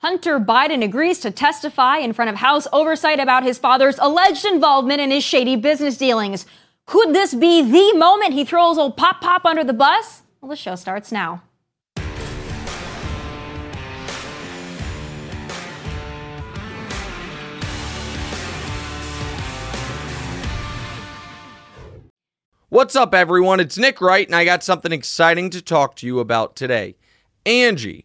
Hunter Biden agrees to testify in front of House Oversight about his father's alleged involvement in his shady business dealings. Could this be the moment he throws old Pop under the bus? Well, the show starts now. What's up, everyone? It's Nick Wright, and I got something exciting to talk to you about today. Angie,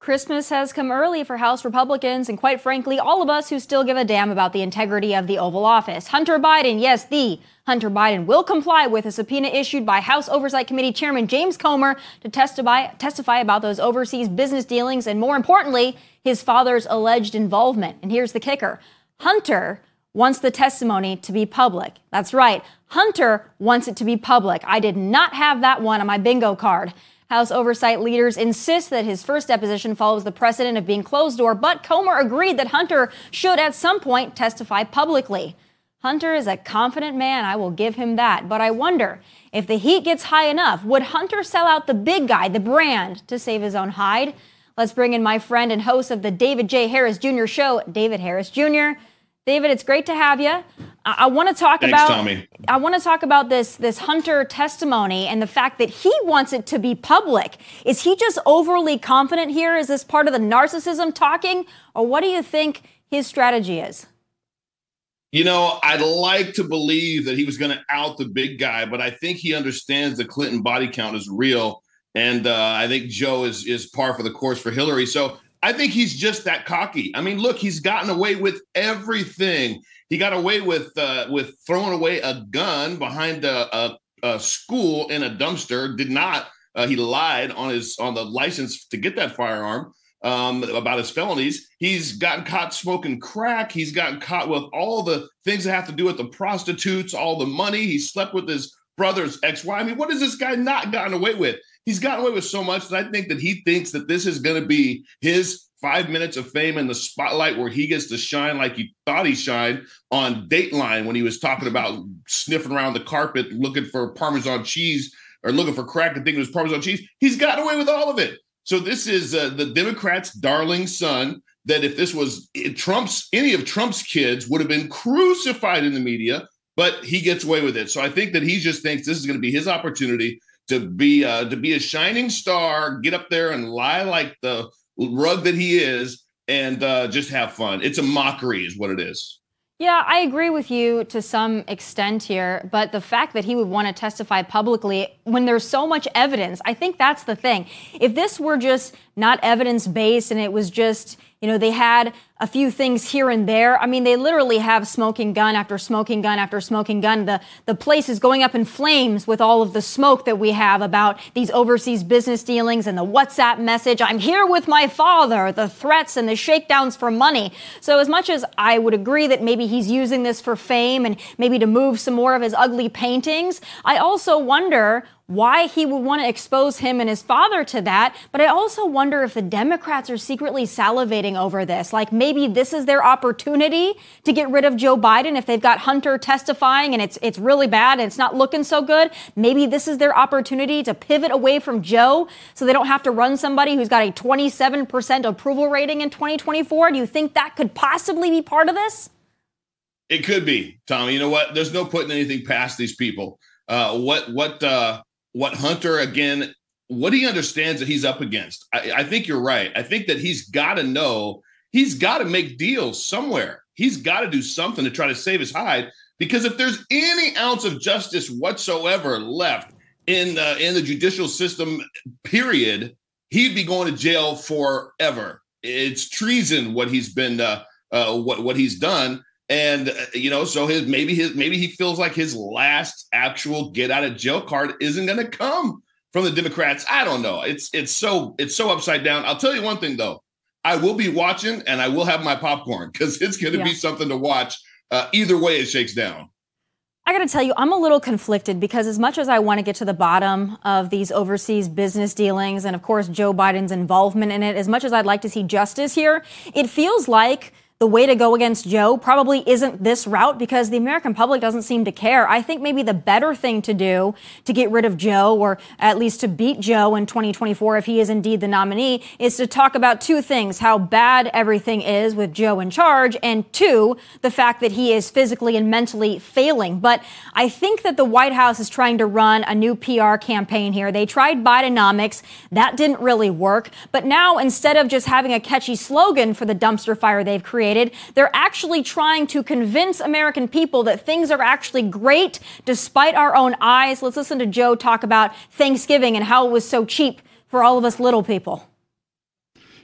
Christmas has come early for House Republicans and, quite frankly, all of us who still give a damn about the integrity of the Oval Office. Hunter Biden, yes, the Hunter Biden, will comply with a subpoena issued by House Oversight Committee Chairman James Comer to testify about those overseas business dealings and, more importantly, his father's alleged involvement. And here's the kicker. Hunter wants the testimony to be public. That's right. Hunter wants it to be public. I did not have that one on my bingo card. House Oversight leaders insist that his first deposition follows the precedent of being closed-door, but Comer agreed that Hunter should at some point testify publicly. Hunter is a confident man, I will give him that, but I wonder, if the heat gets high enough, would Hunter sell out the big guy, the brand, to save his own hide? Let's bring in my friend and host of the David J. Harris Jr. show, David Harris Jr. David, it's great to have you. I want to talk about this Hunter testimony and the fact that he wants it to be public. Is he just overly confident here? Is this part of the narcissism talking? Or what do you think his strategy is? You know, I'd like to believe that he was going to out the big guy, but I think he understands the Clinton body count is real. And I think Joe is par for the course for Hillary. So I think he's just that cocky. I mean, look, he's gotten away with everything. He got away with throwing away a gun behind a school in a dumpster. Did not. He lied on the license to get that firearm about his felonies. He's gotten caught smoking crack. He's gotten caught with all the things that have to do with the prostitutes, all the money. He slept with his brother's ex-wife. I mean, what has this guy not gotten away with? He's gotten away with so much that I think that he thinks that this is going to be his 5 minutes of fame in the spotlight where he gets to shine like he thought he shined on Dateline when he was talking about sniffing around the carpet looking for Parmesan cheese or looking for crack and thinking it was Parmesan cheese. He's gotten away with all of it. So this is the Democrats' darling son that if this was Trump's, any of Trump's kids would have been crucified in the media, but he gets away with it. So I think that he just thinks this is going to be his opportunity to be a shining star, get up there and lie like the rug that he is, and just have fun. It's a mockery is what it is. Yeah, I agree with you to some extent here, but the fact that he would want to testify publicly when there's so much evidence, I think that's the thing. If this were just not evidence-based and it was just, you know, they had a few things here and there. I mean, they literally have smoking gun after smoking gun after smoking gun. The place is going up in flames with all of the smoke that we have about these overseas business dealings and the WhatsApp message. I'm here with my father, the threats and the shakedowns for money. So as much as I would agree that maybe he's using this for fame and maybe to move some more of his ugly paintings, I also wonder why he would want to expose him and his father to that. But I also wonder if the Democrats are secretly salivating over this. Like, maybe this is their opportunity to get rid of Joe Biden. If they've got Hunter testifying and it's really bad and it's not looking so good, maybe this is their opportunity to pivot away from Joe so they don't have to run somebody who's got a 27% approval rating in 2024. Do you think that could possibly be part of this? It could be, Tommy. You know what? There's no putting anything past these people. What Hunter, again, what he understands that he's up against. I think you're right. I think that he's got to know he's got to make deals somewhere. He's got to do something to try to save his hide, because if there's any ounce of justice whatsoever left in the judicial system, period, he'd be going to jail forever. It's treason what he's been what he's done. And, you know, so maybe he feels like his last actual get out of jail card isn't going to come from the Democrats. I don't know. It's so upside down. I'll tell you one thing, though. I will be watching, and I will have my popcorn, because it's going to be something to watch. Either way it shakes down. I got to tell you, I'm a little conflicted, because as much as I want to get to the bottom of these overseas business dealings and, of course, Joe Biden's involvement in it, as much as I'd like to see justice here, it feels like the way to go against Joe probably isn't this route, because the American public doesn't seem to care. I think maybe the better thing to do to get rid of Joe, or at least to beat Joe in 2024 if he is indeed the nominee, is to talk about two things: how bad everything is with Joe in charge, and two, the fact that he is physically and mentally failing. But I think that the White House is trying to run a new PR campaign here. They tried Bidenomics. That didn't really work. But now, instead of just having a catchy slogan for the dumpster fire they've created, they're actually trying to convince American people that things are actually great despite our own eyes. Let's listen to Joe talk about Thanksgiving and how it was so cheap for all of us little people.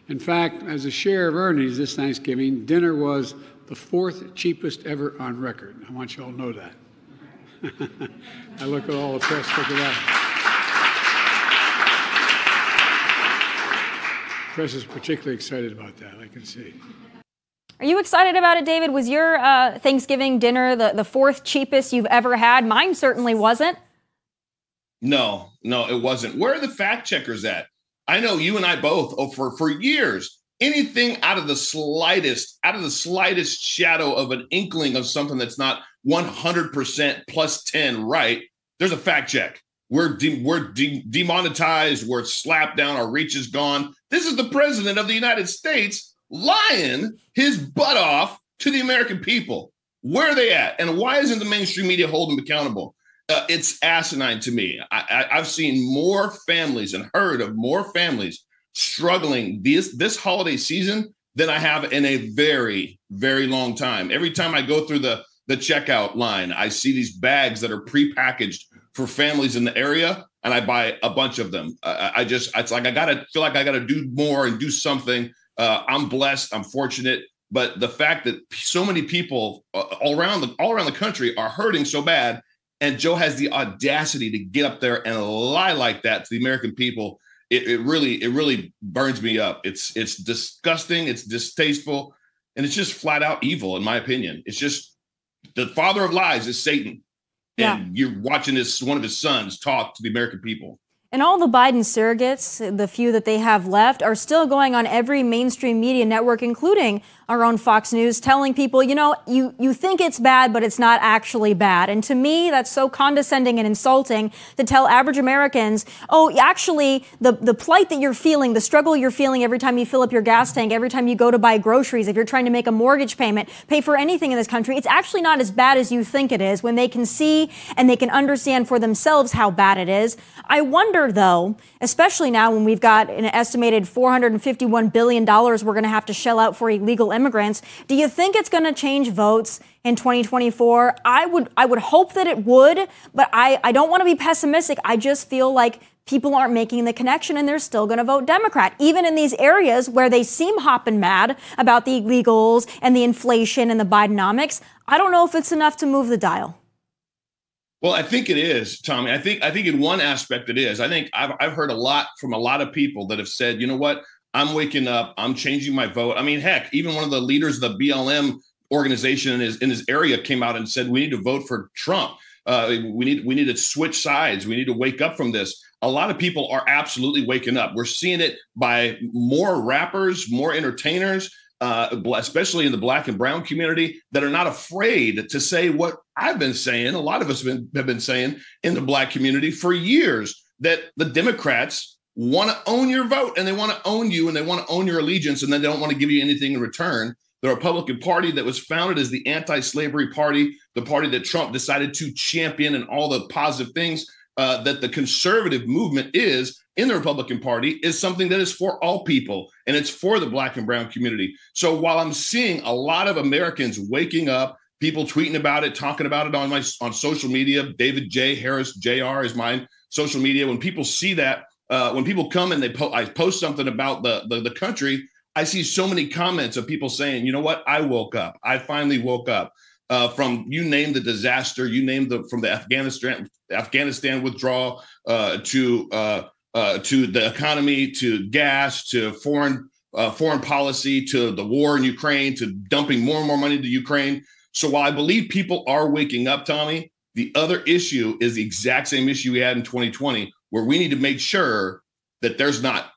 In fact, as a share of earnings this Thanksgiving, dinner was the fourth cheapest ever on record. I want you all to know that. I look at all the press, look at that. The press is particularly excited about that, I can see. Are you excited about it, David? Was your Thanksgiving dinner the fourth cheapest you've ever had? Mine certainly wasn't. No, it wasn't. Where are the fact checkers at? I know you and I both, for years, anything out of the slightest shadow of an inkling of something that's not 100% plus 10 right, there's a fact check. We're demonetized. We're slapped down. Our reach is gone. This is the president of the United States lying his butt off to the American people. Where are they at? And why isn't the mainstream media holding them accountable? It's asinine to me. I've seen more families and heard of more families struggling this holiday season than I have in a very, very long time. Every time I go through the checkout line, I see these bags that are prepackaged for families in the area, and I buy a bunch of them. It's like I gotta do more and do something. I'm blessed. I'm fortunate. But the fact that so many people all around the country are hurting so bad, and Joe has the audacity to get up there and lie like that to the American people, it really burns me up. It's disgusting. It's distasteful. And it's just flat out evil, in my opinion. It's just the father of lies is Satan. Yeah. And you're watching one of his sons talk to the American people. And all the Biden surrogates, the few that they have left, are still going on every mainstream media network, including our own Fox News, telling people, you know, you think it's bad, but it's not actually bad. And to me, that's so condescending and insulting to tell average Americans, oh, actually, the plight that you're feeling, the struggle you're feeling every time you fill up your gas tank, every time you go to buy groceries, if you're trying to make a mortgage payment, pay for anything in this country, it's actually not as bad as you think it is, when they can see and they can understand for themselves how bad it is. I wonder, though, especially now when we've got an estimated $451 billion we're going to have to shell out for illegal immigrants, do you think it's going to change votes in 2024? I would hope that it would, but I don't want to be pessimistic. I just feel like people aren't making the connection, and they're still going to vote Democrat, even in these areas where they seem hopping mad about the illegals and the inflation and the Bidenomics. I don't know if it's enough to move the dial. Well, I think it is, Tommy. I think in one aspect it is. I think I've heard a lot from a lot of people that have said, you know what, I'm waking up, I'm changing my vote. I mean, heck, even one of the leaders of the BLM organization in his area came out and said, we need to vote for Trump. We need to switch sides. We need to wake up from this. A lot of people are absolutely waking up. We're seeing it by more rappers, more entertainers, especially in the black and brown community, that are not afraid to say what I've been saying. A lot of us have been saying in the black community for years that the Democrats want to own your vote, and they want to own you, and they want to own your allegiance, and then they don't want to give you anything in return. The Republican Party that was founded as the anti-slavery party, the party that Trump decided to champion and all the positive things that the conservative movement is in the Republican Party, is something that is for all people, and it's for the black and brown community. So while I'm seeing a lot of Americans waking up, people tweeting about it, talking about it on social media, David J. Harris Jr. is my social media. When people see that, when people come and I post something about the country, I see so many comments of people saying, you know what, I woke up. I finally woke up from, you name the disaster, you name from the Afghanistan withdrawal to the economy, to gas, to foreign policy, to the war in Ukraine, to dumping more and more money to Ukraine. So while I believe people are waking up, Tommy, the other issue is the exact same issue we had in 2020, where we need to make sure that there's not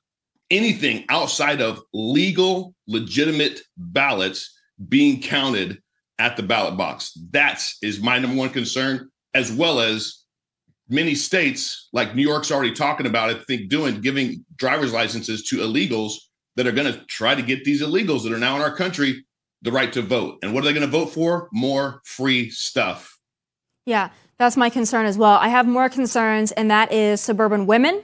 anything outside of legal, legitimate ballots being counted at the ballot box. That is my number one concern, as well as many states, like New York's already talking about it, giving driver's licenses to illegals that are going to try to get these illegals that are now in our country the right to vote. And what are they going to vote for? More free stuff. Yeah, that's my concern as well. I have more concerns, and that is suburban women.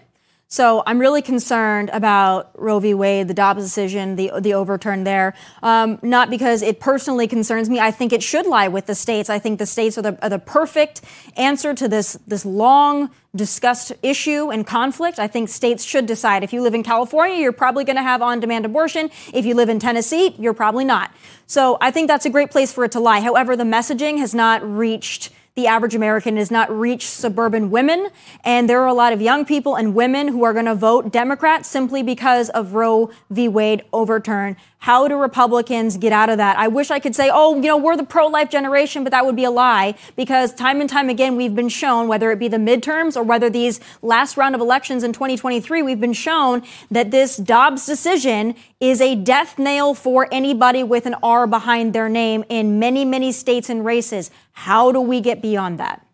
So I'm really concerned about Roe v. Wade, the Dobbs decision, the overturn there. Not because it personally concerns me. I think it should lie with the states. I think the states are the perfect answer to this long discussed issue and conflict. I think states should decide. If you live in California, you're probably going to have on-demand abortion. If you live in Tennessee, you're probably not. So I think that's a great place for it to lie. However, the messaging has not reached the average American, has not reached suburban women. And there are a lot of young people and women who are going to vote Democrat simply because of Roe v. Wade overturn. How do Republicans get out of that? I wish I could say, we're the pro-life generation, but that would be a lie, because time and time again, we've been shown, whether it be the midterms or whether these last round of elections in 2023, we've been shown that this Dobbs decision is a death nail for anybody with an R behind their name in many, many states and races. How do we get beyond that?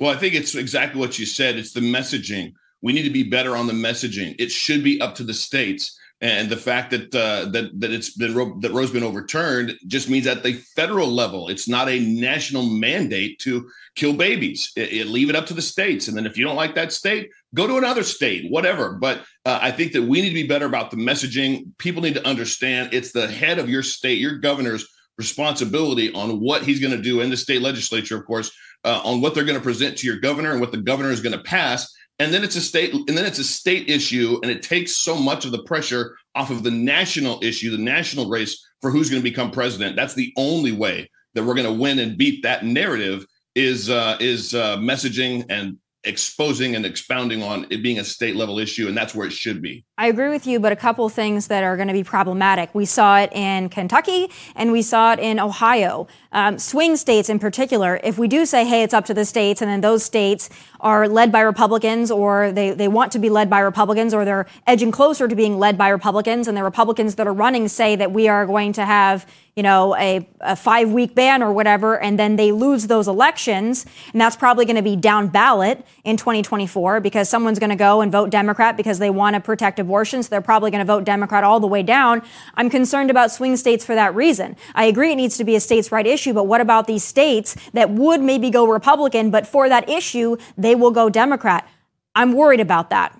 Well, I think it's exactly what you said. It's the messaging. We need to be better on the messaging. It should be up to the states. And the fact that Roe's been overturned just means at the federal level, it's not a national mandate to kill babies. Leave it up to the states. And then if you don't like that state, go to another state, whatever. But I think that we need to be better about the messaging. People need to understand it's the head of your state, your governor's responsibility on what he's going to do, in the state legislature, of course, on what they're going to present to your governor and what the governor is going to pass. And then it's a state issue, and it takes so much of the pressure off of the national issue, the national race for who's going to become president. That's the only way that we're going to win and beat that narrative is messaging and exposing and expounding on it being a state level issue, and that's where it should be. I agree with you, but a couple things that are going to be problematic. We saw it in Kentucky and we saw it in Ohio, swing states in particular. If we do say, hey, it's up to the states, and then those states are led by Republicans, or they want to be led by Republicans, or they're edging closer to being led by Republicans, and the Republicans that are running say that we are going to have a 5-week ban or whatever, and then they lose those elections. And that's probably going to be down ballot in 2024, because someone's going to go and vote Democrat because they want to protect abortion. So they're probably going to vote Democrat all the way down. I'm concerned about swing states for that reason. I agree it needs to be a states' right issue, but what about these states that would maybe go Republican, but for that issue, they will go Democrat? I'm worried about that.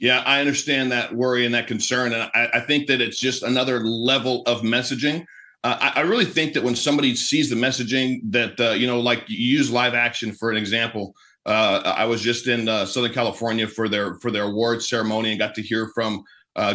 Yeah, I understand that worry and that concern. And I think that it's just another level of messaging. I really think that when somebody sees the messaging that, like you use Live Action for an example. I was just in Southern California for their awards ceremony and got to hear from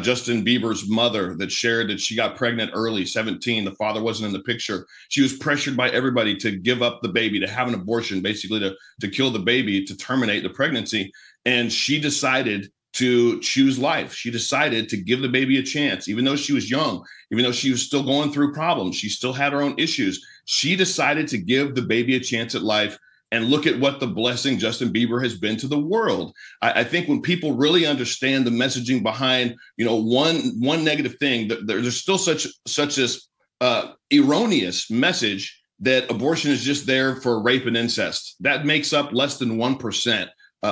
Justin Bieber's mother that shared that she got pregnant early, 17. The father wasn't in the picture. She was pressured by everybody to give up the baby, to have an abortion, basically to kill the baby, to terminate the pregnancy. And she decided to choose life. She decided to give the baby a chance, even though she was young, even though she was still going through problems. She still had her own issues. She decided to give the baby a chance at life. And look at what the blessing Justin Bieber has been to the world. I think when people really understand the messaging behind, you know, one negative thing, there's still such this erroneous message that abortion is just there for rape and incest. That makes up less than 1%,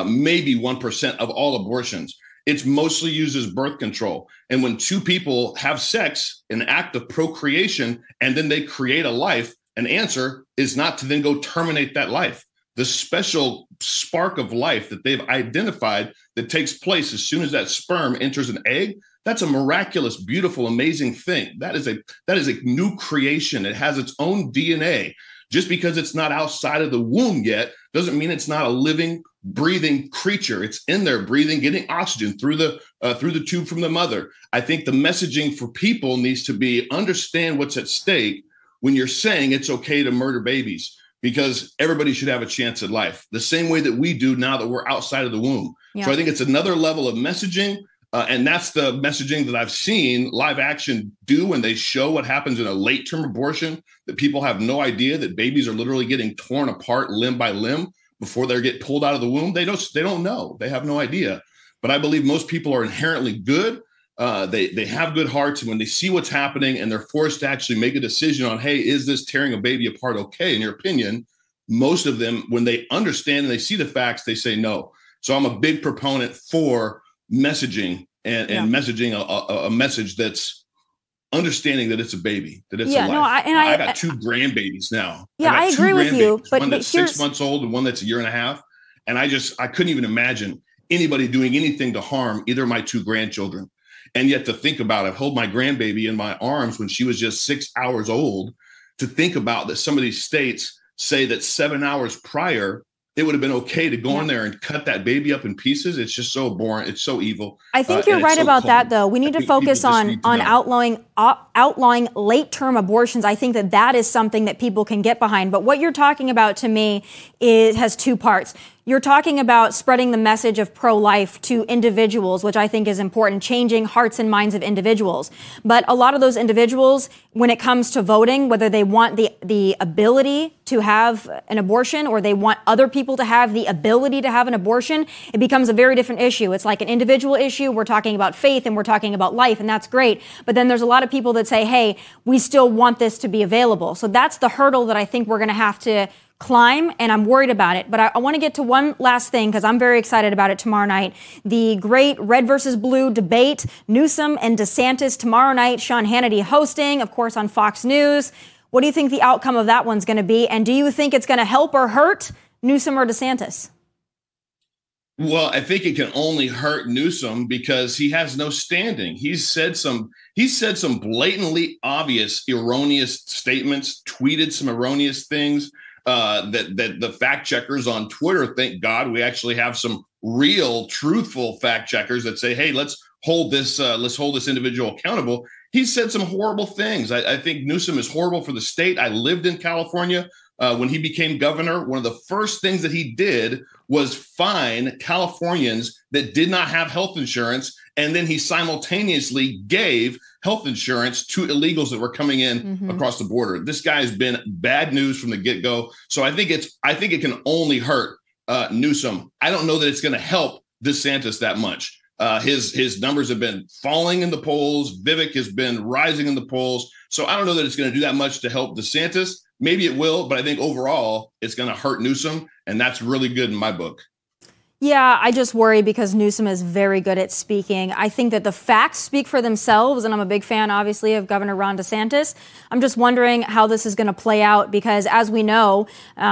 maybe 1% of all abortions. It's mostly used as birth control. And when two people have sex, an act of procreation, and then they create a life, an answer is not to then go terminate that life. The special spark of life that they've identified that takes place as soon as that sperm enters an egg, that's a miraculous, beautiful, amazing thing. That is a new creation. It has its own DNA. Just because it's not outside of the womb yet doesn't mean it's not a living, breathing creature. It's in there breathing, getting oxygen through the tube from the mother. I think the messaging for people needs to be understand what's at stake when you're saying it's okay to murder babies, because everybody should have a chance at life the same way that we do now that we're outside of the womb. Yeah. So I think it's another level of messaging. And that's the messaging that I've seen Live Action do when they show what happens in a late term abortion, that people have no idea that babies are literally getting torn apart limb by limb before they get pulled out of the womb. They don't know. They have no idea. But I believe most people are inherently good. They have good hearts, and when they see what's happening and they're forced to actually make a decision on, hey, is this tearing a baby apart okay, in your opinion? Most of them, when they understand and they see the facts, they say no. So I'm a big proponent for messaging and messaging a message that's understanding that it's a baby, that it's a life. I got two grandbabies now. Yeah, I agree with you. But one that's 6 months old and one that's a year and a half. And I couldn't even imagine anybody doing anything to harm either of my two grandchildren. And yet to think about it, hold my grandbaby in my arms when she was just 6 hours old, to think about that some of these states say that 7 hours prior, it would have been okay to go in there and cut that baby up in pieces. It's just so abhorrent. It's so evil. I think you're right about that, though. We need to focus on outlawing late-term abortions. I think that is something that people can get behind. But what you're talking about, to me, has two parts. You're talking about spreading the message of pro-life to individuals, which I think is important, changing hearts and minds of individuals. But a lot of those individuals, when it comes to voting, whether they want the ability to have an abortion or they want other people to have the ability to have an abortion, it becomes a very different issue. It's like an individual issue. We're talking about faith and we're talking about life, and that's great. But then there's a lot of people that say, hey, we still want this to be available. So that's the hurdle that I think we're going to have to climb, and I'm worried about it. But I want to get to one last thing, because I'm very excited about it tomorrow night. The great red versus blue debate, Newsom and DeSantis tomorrow night, Sean Hannity hosting, of course, on Fox News. What do you think the outcome of that one's going to be? And do you think it's going to help or hurt Newsom or DeSantis? Well, I think it can only hurt Newsom because he has no standing. He's said some blatantly obvious, erroneous statements, tweeted some erroneous things. That the fact checkers on Twitter, thank God we actually have some real truthful fact checkers that say, hey, let's hold this individual accountable. He said some horrible things. I think Newsom is horrible for the state. I lived in California when he became governor. One of the first things that he did was fine Californians that did not have health insurance. And then he simultaneously gave health insurance to illegals that were coming in across the border. This guy has been bad news from the get-go. So I think it can only hurt Newsom. I don't know that it's going to help DeSantis that much. His numbers have been falling in the polls. Vivek has been rising in the polls. So I don't know that it's going to do that much to help DeSantis. Maybe it will, but I think overall it's going to hurt Newsom. And that's really good in my book. Yeah, I just worry because Newsom is very good at speaking. I think that the facts speak for themselves, and I'm a big fan, obviously, of Governor Ron DeSantis. I'm just wondering how this is going to play out because, as we know,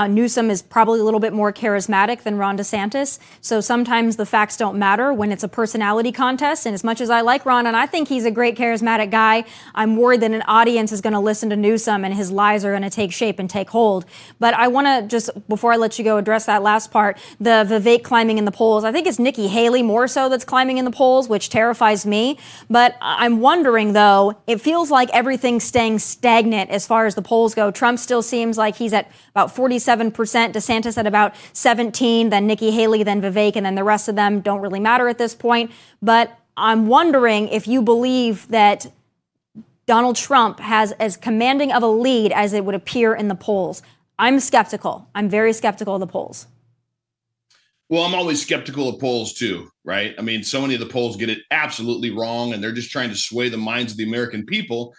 Newsom is probably a little bit more charismatic than Ron DeSantis. So sometimes the facts don't matter when it's a personality contest. And as much as I like Ron, and I think he's a great charismatic guy, I'm worried that an audience is going to listen to Newsom and his lies are going to take shape and take hold. But I want to just, before I let you go, address that last part, the Vivek climbing in the polls. I think it's Nikki Haley more so that's climbing in the polls, which terrifies me. But I'm wondering, though, it feels like everything's staying stagnant as far as the polls go. Trump still seems like he's at about 47%, DeSantis at about 17%, then Nikki Haley, then Vivek, and then the rest of them don't really matter at this point. But I'm wondering if you believe that Donald Trump has as commanding of a lead as it would appear in the polls. I'm skeptical. I'm very skeptical of the polls. Well, I'm always skeptical of polls too, right? I mean, so many of the polls get it absolutely wrong, and they're just trying to sway the minds of the American people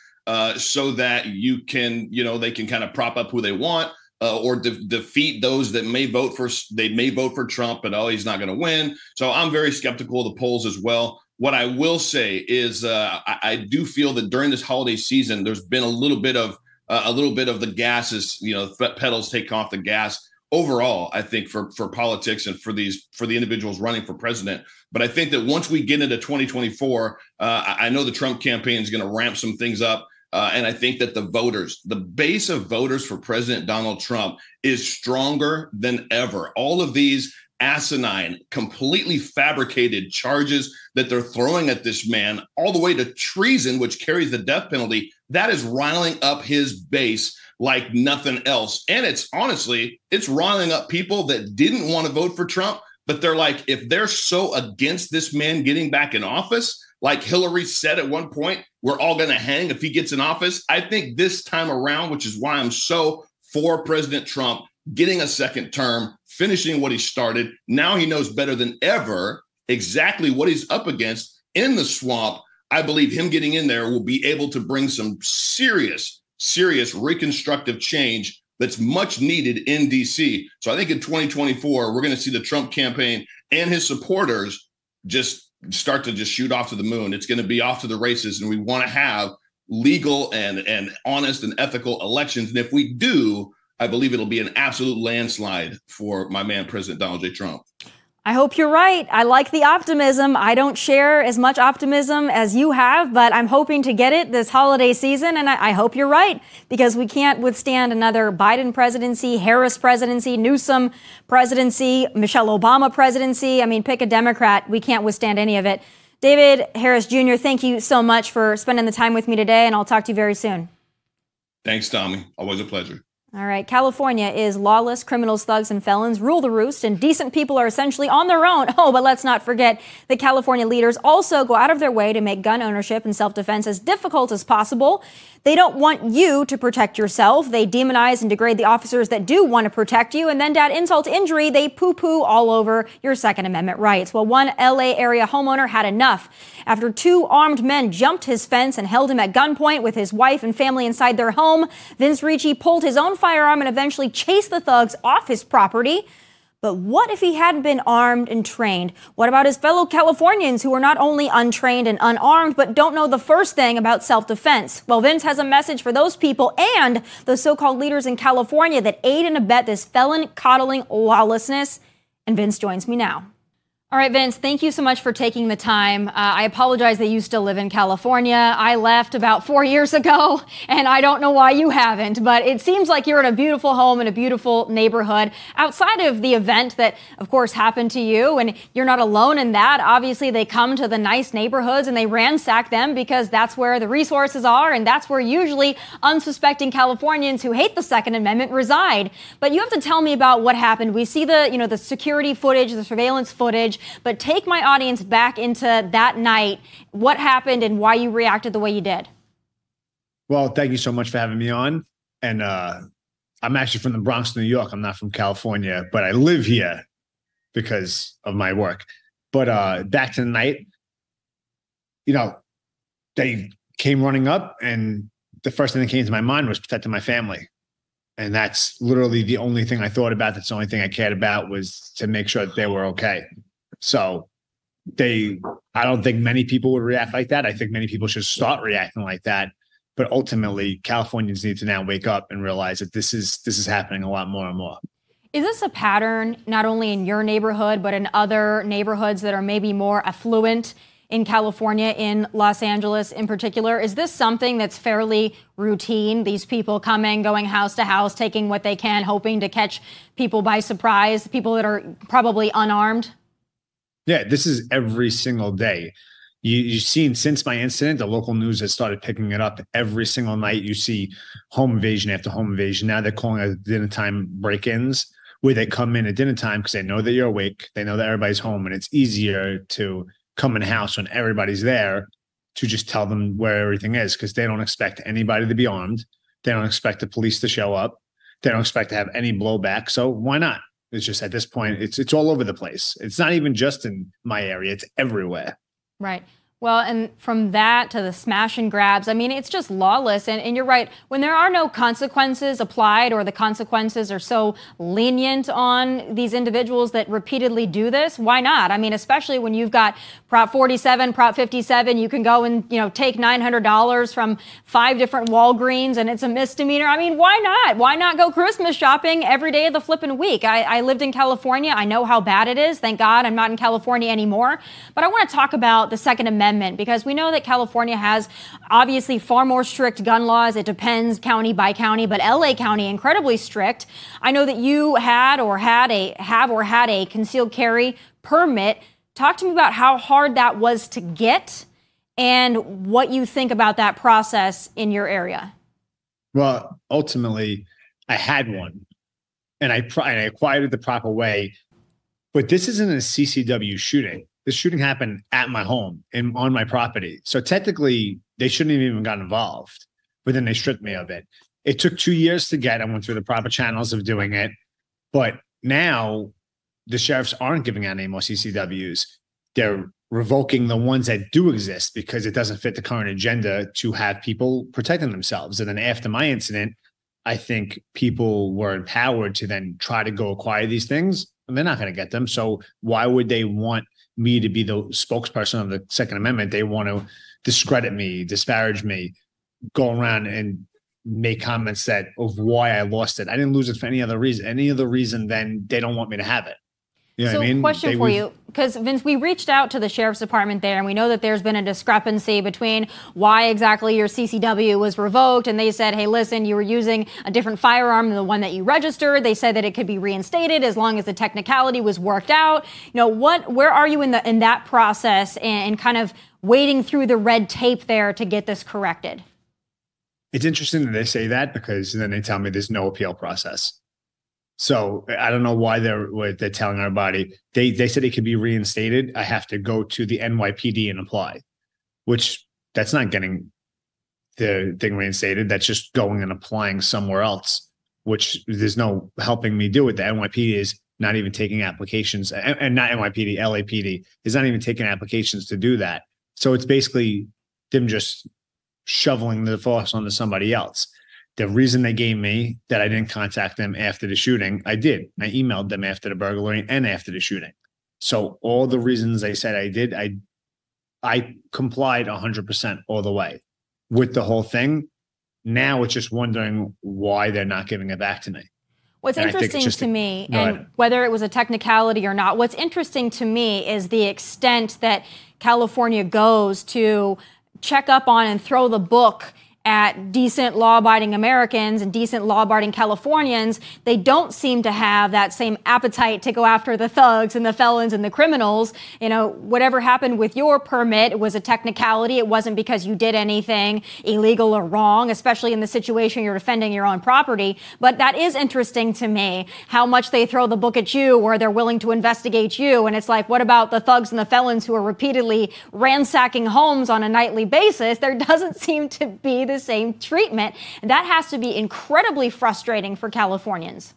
so that you can, you know, they can kind of prop up who they want or defeat those that may vote for, they may vote for Trump, but oh, he's not going to win. So I'm very skeptical of the polls as well. What I will say is I do feel that during this holiday season, there's been a little bit of the gas is, you know, pedals take off the gas overall, I think, for politics and for the individuals running for president. But I think that once we get into 2024, I know the Trump campaign is going to ramp some things up. And I think that the voters, the base of voters for President Donald Trump is stronger than ever. All of these asinine, completely fabricated charges that they're throwing at this man, all the way to treason, which carries the death penalty, that is riling up his base like nothing else. And it's honestly, it's riling up people that didn't want to vote for Trump, but they're like, if they're so against this man getting back in office, like Hillary said at one point, we're all going to hang if he gets in office. I think this time around, which is why I'm so for President Trump getting a second term, finishing what he started. Now he knows better than ever exactly what he's up against in the swamp. I believe him getting in there will be able to bring some serious reconstructive change that's much needed in D.C. So I think in 2024, we're going to see the Trump campaign and his supporters just start to just shoot off to the moon. It's going to be off to the races, and we want to have legal and honest and ethical elections. And if we do, I believe it'll be an absolute landslide for my man, President Donald J. Trump. I hope you're right. I like the optimism. I don't share as much optimism as you have, but I'm hoping to get it this holiday season. And I hope you're right, because we can't withstand another Biden presidency, Harris presidency, Newsom presidency, Michelle Obama presidency. I mean, pick a Democrat. We can't withstand any of it. David Harris Jr., thank you so much for spending the time with me today, and I'll talk to you very soon. Thanks, Tommy. Always a pleasure. All right. California is lawless. Criminals, thugs, and felons rule the roost, and decent people are essentially on their own. Oh, but let's not forget that California leaders also go out of their way to make gun ownership and self-defense as difficult as possible. They don't want you to protect yourself. They demonize and degrade the officers that do want to protect you. And then to add insult to injury, they poo-poo all over your Second Amendment rights. Well, one L.A. area homeowner had enough after two armed men jumped his fence and held him at gunpoint with his wife and family inside their home. Vince Ricci pulled his own firearm and eventually chased the thugs off his property. But what if he hadn't been armed and trained? What about his fellow Californians who are not only untrained and unarmed, but don't know the first thing about self-defense? Well, Vince has a message for those people and the so-called leaders in California that aid and abet this felon coddling lawlessness. And Vince joins me now. All right, Vince, thank you so much for taking the time. I apologize that you still live in California. I left about 4 years ago, and I don't know why you haven't, but it seems like you're in a beautiful home in a beautiful neighborhood outside of the event that, of course, happened to you, and you're not alone in that. Obviously, they come to the nice neighborhoods and they ransack them because that's where the resources are, and that's where usually unsuspecting Californians who hate the Second Amendment reside. But you have to tell me about what happened. We see the, you know, the security footage, the surveillance footage. But take my audience back into that night, what happened and why you reacted the way you did. Well, thank you so much for having me on. And I'm actually from the Bronx, New York. I'm not from California, but I live here because of my work. But back to the night, you know, they came running up, and the first thing that came to my mind was protecting my family. And that's literally the only thing I thought about. That's the only thing I cared about, was to make sure that they were okay. So I don't think many people would react like that. I think many people should start reacting like that. But ultimately, Californians need to now wake up and realize that this is happening a lot more and more. Is this a pattern not only in your neighborhood, but in other neighborhoods that are maybe more affluent in California, in Los Angeles in particular? Is this something that's fairly routine? These people coming, going house to house, taking what they can, hoping to catch people by surprise, people that are probably unarmed? Yeah, this is every single day. You've seen since my incident, the local news has started picking it up every single night. You see home invasion after home invasion. Now they're calling it dinner time break-ins, where they come in at dinner time because they know that you're awake. They know that everybody's home, and it's easier to come in the house when everybody's there to just tell them where everything is, because they don't expect anybody to be armed. They don't expect the police to show up. They don't expect to have any blowback. So why not? It's just at this point, it's all over the place. It's not even just in my area. It's everywhere. Right. Well, and from that to the smash and grabs, I mean, it's just lawless. And you're right. When there are no consequences applied, or the consequences are so lenient on these individuals that repeatedly do this, why not? I mean, especially when you've got Prop 47, Prop 57, you can go and, you know, take $900 from 5 different Walgreens and it's a misdemeanor. I mean, why not? Why not go Christmas shopping every day of the flipping week? I lived in California. I know how bad it is. Thank God I'm not in California anymore. But I want to talk about the Second Amendment, because we know that California has obviously far more strict gun laws. It depends county by county, but LA County, incredibly strict. I know that you had a concealed carry permit. Talk to me about how hard that was to get and what you think about that process in your area. Well, ultimately, I had one and I acquired it the proper way. But this isn't a CCW shooting. This shooting happened at my home and on my property. So technically, they shouldn't have even got involved, but then they stripped me of it. It took 2 years to get. I went through the proper channels of doing it. But now the sheriffs aren't giving out any more CCWs. They're revoking the ones that do exist because it doesn't fit the current agenda to have people protecting themselves. And then after my incident, I think people were empowered to then try to go acquire these things, and they're not going to get them. So why would they want me to be the spokesperson of the Second Amendment? They want to discredit me, disparage me, go around and make comments that of why I lost it. I didn't lose it for any other reason. Any other reason than they don't want me to have it. You know so what I mean? Question they for you, because Vince, we reached out to the sheriff's department there, and we know that there's been a discrepancy between why exactly your CCW was revoked. And they said, hey, listen, you were using a different firearm than the one that you registered. They said that it could be reinstated as long as the technicality was worked out. You know, where are you in that process and kind of wading through the red tape there to get this corrected? It's interesting that they say that, because then they tell me there's no appeal process. So I don't know why they're telling everybody. They said it could be reinstated. I have to go to the NYPD and apply, which that's not getting the thing reinstated. That's just going and applying somewhere else, which there's no helping me do it. The NYPD is not even taking applications, and not NYPD, LAPD is not even taking applications to do that. So it's basically them just shoveling the force onto somebody else. The reason they gave me that I didn't contact them after the shooting, I did. I emailed them after the burglary and after the shooting. So all the reasons they said I did, I complied 100% all the way with the whole thing. Now it's just wondering why they're not giving it back to me. What's interesting to me, and whether it was a technicality or not, what's interesting to me is the extent that California goes to check up on and throw the book at decent law-abiding Americans and decent law-abiding Californians. They don't seem to have that same appetite to go after the thugs and the felons and the criminals. You know, whatever happened with your permit was a technicality. It wasn't because you did anything illegal or wrong, especially in the situation you're defending your own property. But that is interesting to me, how much they throw the book at you or they're willing to investigate you. And it's like, what about the thugs and the felons who are repeatedly ransacking homes on a nightly basis? There doesn't seem to be the same treatment. That has to be incredibly frustrating for Californians.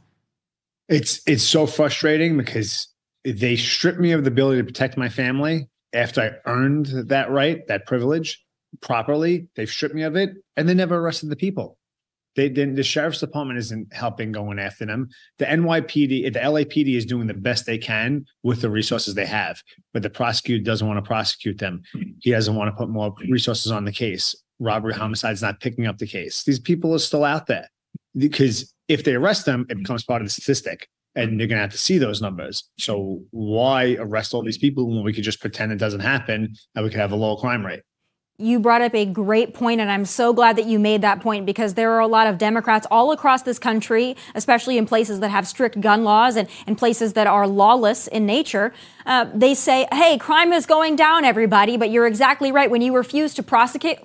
It's so frustrating because they stripped me of the ability to protect my family after I earned that right, that privilege properly. They've stripped me of it, and they never arrested the people. The sheriff's department isn't helping going after them. The NYPD, the LAPD is doing the best they can with the resources they have, but the prosecutor doesn't want to prosecute them. He doesn't want to put more resources on the case. Robbery, homicide's not picking up the case. These people are still out there, because if they arrest them, it becomes part of the statistic, and they're going to have to see those numbers. So why arrest all these people when we could just pretend it doesn't happen and we could have a lower crime rate? You brought up a great point, and I'm so glad that you made that point, because there are a lot of Democrats all across this country, especially in places that have strict gun laws and places that are lawless in nature. They say, hey, crime is going down, everybody, but you're exactly right. When you refuse to prosecute,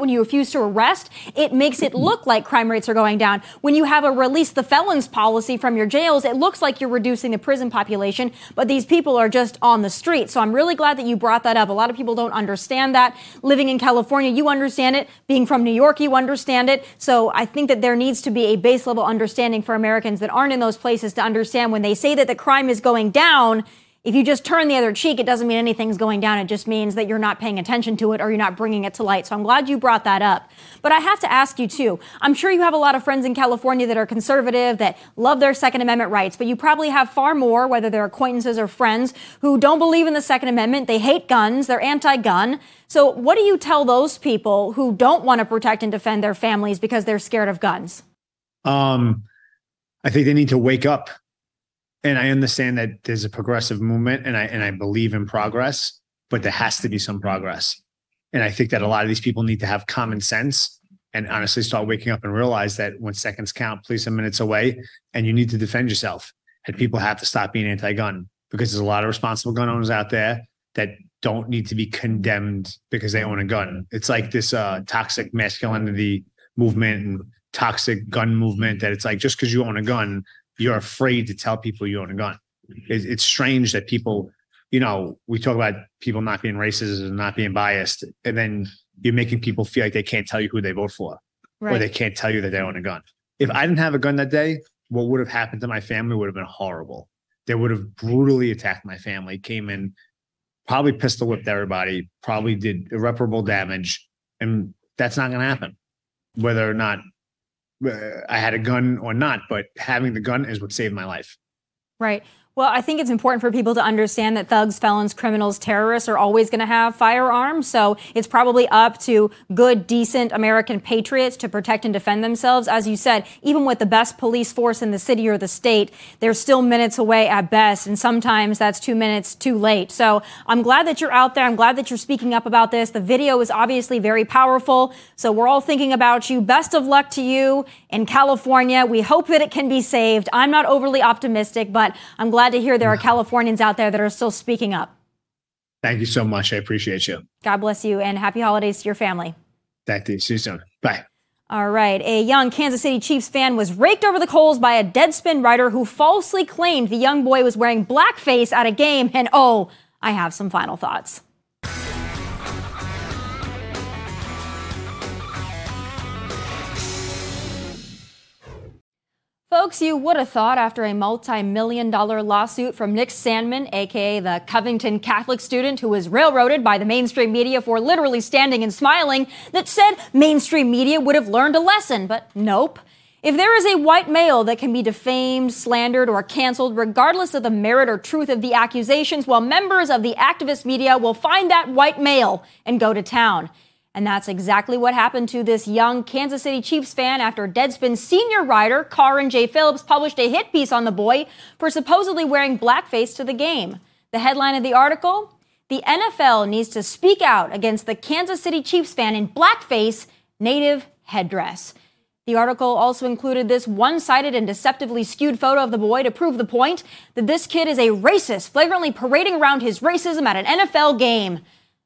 when you refuse to arrest, it makes it look like crime rates are going down. When you have a release the felons policy from your jails, it looks like you're reducing the prison population, but these people are just on the street. So I'm really glad that you brought that up. A lot of people don't understand that. Living in in California, you understand it. Being from New York, you understand it. So I think that there needs to be a base level understanding for Americans that aren't in those places to understand when they say that the crime is going down, if you just turn the other cheek, it doesn't mean anything's going down. It just means that you're not paying attention to it or you're not bringing it to light. So I'm glad you brought that up. But I have to ask you, too, I'm sure you have a lot of friends in California that are conservative, that love their Second Amendment rights. But you probably have far more, whether they're acquaintances or friends, who don't believe in the Second Amendment. They hate guns. They're anti-gun. So what do you tell those people who don't want to protect and defend their families because they're scared of guns? I think they need to wake up. And I understand that there's a progressive movement, and I believe in progress, but there has to be some progress. And I think that a lot of these people need to have common sense and honestly start waking up and realize that when seconds count, police are minutes away, and you need to defend yourself. And people have to stop being anti-gun, because there's a lot of responsible gun owners out there that don't need to be condemned because they own a gun. It's like this toxic masculinity movement and toxic gun movement that it's like, just because you own a gun, you're afraid to tell people you own a gun. It's strange that people, you know, we talk about people not being racist and not being biased, and then you're making people feel like they can't tell you who they vote for, right, or they can't tell you that they own a gun. If I didn't have a gun that day, what would have happened to my family would have been horrible. They would have brutally attacked my family, came in, probably pistol whipped everybody, probably did irreparable damage. And that's not going to happen, whether or not I had a gun or not, but having the gun is what saved my life. Right. Well, I think it's important for people to understand that thugs, felons, criminals, terrorists are always going to have firearms. So it's probably up to good, decent American patriots to protect and defend themselves. As you said, even with the best police force in the city or the state, they're still minutes away at best. And sometimes that's 2 minutes too late. So I'm glad that you're out there. I'm glad that you're speaking up about this. The video is obviously very powerful. So we're all thinking about you. Best of luck to you in California. We hope that it can be saved. I'm not overly optimistic, but I'm glad to hear there are Californians out there that are still speaking up. Thank you so much. I appreciate you. God bless you, and happy holidays to your family. Thank you. See you soon. Bye. All right. A young Kansas City Chiefs fan was raked over the coals by a Deadspin writer who falsely claimed the young boy was wearing blackface at a game. And oh, I have some final thoughts. Folks, you would have thought after a multi-million-dollar lawsuit from Nick Sandman, a.k.a. the Covington Catholic student who was railroaded by the mainstream media for literally standing and smiling, that said mainstream media would have learned a lesson, but nope. If there is a white male that can be defamed, slandered, or canceled regardless of the merit or truth of the accusations, well, members of the activist media will find that white male and go to town. And that's exactly what happened to this young Kansas City Chiefs fan after Deadspin senior writer Karin J. Phillips published a hit piece on the boy for supposedly wearing blackface to the game. The headline of the article, "The NFL needs to speak out against the Kansas City Chiefs fan in blackface native headdress." The article also included this one-sided and deceptively skewed photo of the boy to prove the point that this kid is a racist, flagrantly parading around his racism at an NFL game.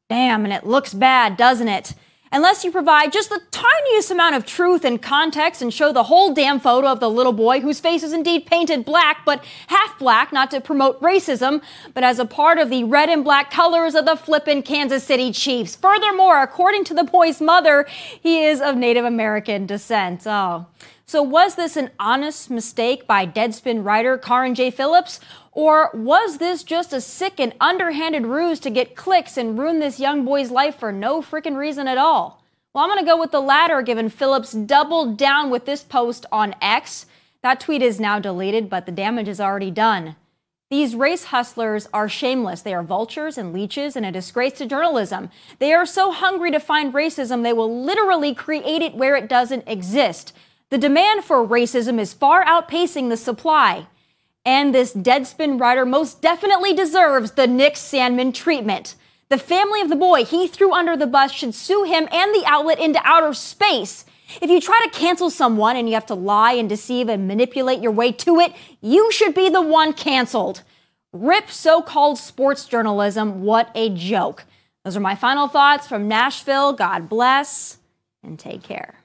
Damn, and it looks bad, doesn't it? Unless you provide just the tiniest amount of truth and context and show the whole damn photo of the little boy whose face is indeed painted black, but half black, not to promote racism, but as a part of the red and black colors of the flippin' Kansas City Chiefs. Furthermore, according to the boy's mother, he is of Native American descent. Oh. So was this an honest mistake by Deadspin writer Karin J. Phillips? Or was this just a sick and underhanded ruse to get clicks and ruin this young boy's life for no freaking reason at all? Well, I'm going to go with the latter, given Phillips doubled down with this post on X. That tweet is now deleted, but the damage is already done. These race hustlers are shameless. They are vultures and leeches and a disgrace to journalism. They are so hungry to find racism, they will literally create it where it doesn't exist. The demand for racism is far outpacing the supply. And this Deadspin writer most definitely deserves the Nick Sandman treatment. The family of the boy he threw under the bus should sue him and the outlet into outer space. If you try to cancel someone and you have to lie and deceive and manipulate your way to it, you should be the one canceled. RIP so-called sports journalism. What a joke. Those are my final thoughts from Nashville. God bless and take care.